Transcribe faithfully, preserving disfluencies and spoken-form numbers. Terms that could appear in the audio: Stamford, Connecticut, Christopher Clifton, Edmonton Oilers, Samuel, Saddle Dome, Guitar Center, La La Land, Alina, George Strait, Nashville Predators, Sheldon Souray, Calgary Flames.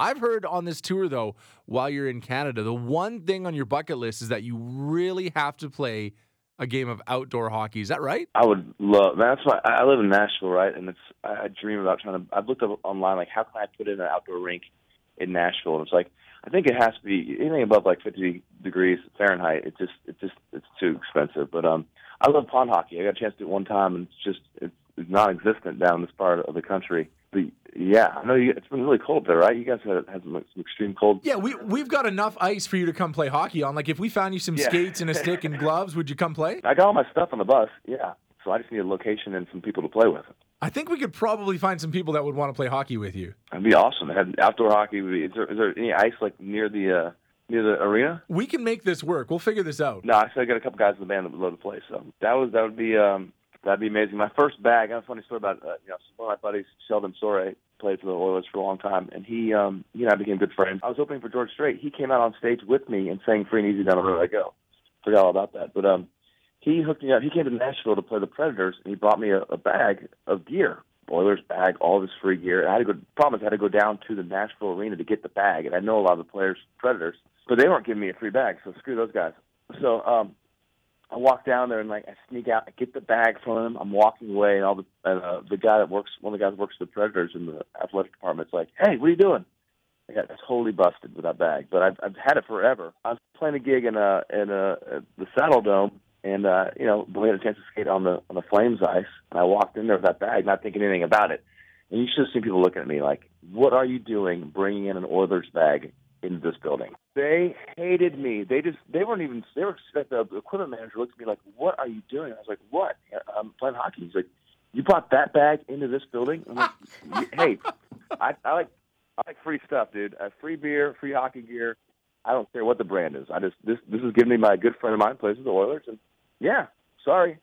I've heard on this tour, though, while you're in Canada, the one thing on your bucket list is that you really have to play a game of outdoor hockey. Is that right? I would love, man, that's why I live in Nashville, right? And it's, I dream about trying to, I've looked up online, like, how can I put in an outdoor rink in Nashville? And it's like, I think it has to be anything above like fifty degrees Fahrenheit. It's just, it's just, it's too expensive. But um, I love pond hockey. I got a chance to do it one time, and it's just, it's non-existent down in this part of the country. But yeah, I know you, it's been really cold there, right? You guys had, had some, some extreme cold. Yeah, we we've got enough ice for you to come play hockey on. Like, if we found you some yeah. skates and a stick and gloves, would you come play? I got all my stuff on the bus. Yeah, so I just need a location and some people to play with. I think we could probably find some people that would want to play hockey with you. That'd be awesome. Outdoor hockey would be. Is there, is there any ice like near the uh, near the arena? We can make this work. We'll figure this out. No, actually, I got a couple guys in the band that would love to play. So that was that would be um, that'd be amazing. My first bag. I have a funny story about uh, you know one of my buddies, Sheldon Souray, played for the Oilers for a long time, and he um, he and I became good friends. I was opening for George Strait. He came out on stage with me and sang "Free and Easy Down the Road I Go." Forgot all about that, but um. He hooked me up. He came to Nashville to play the Predators, and he brought me a, a bag of gear, Oilers bag, all this free gear. And I had to go. The problem is I had to go down to the Nashville arena to get the bag, and I know a lot of the players, Predators, but they weren't giving me a free bag, so screw those guys. So um, I walk down there, and like I sneak out, I get the bag from him. I'm walking away, and all the and, uh, the guy that works, one of the guys that works for the Predators in the athletic department's like, "Hey, what are you doing?" I got totally busted with that bag, but I've, I've had it forever. I was playing a gig in a in a at the Saddle Dome. And, uh, you know, we had a chance to skate on the on the Flames ice, and I walked in there with that bag, not thinking anything about it. And you should have seen people looking at me like, what are you doing bringing in an Oilers bag into this building? They hated me. They just, they weren't even, they were, the equipment manager looked at me like, what are you doing? I was like, what? I'm playing hockey. He's like, you brought that bag into this building? I'm like, hey, I, I like I like free stuff, dude. I have free beer, free hockey gear. I don't care what the brand is. I just, this, this is giving me my good friend of mine plays with the Oilers, and yeah, sorry.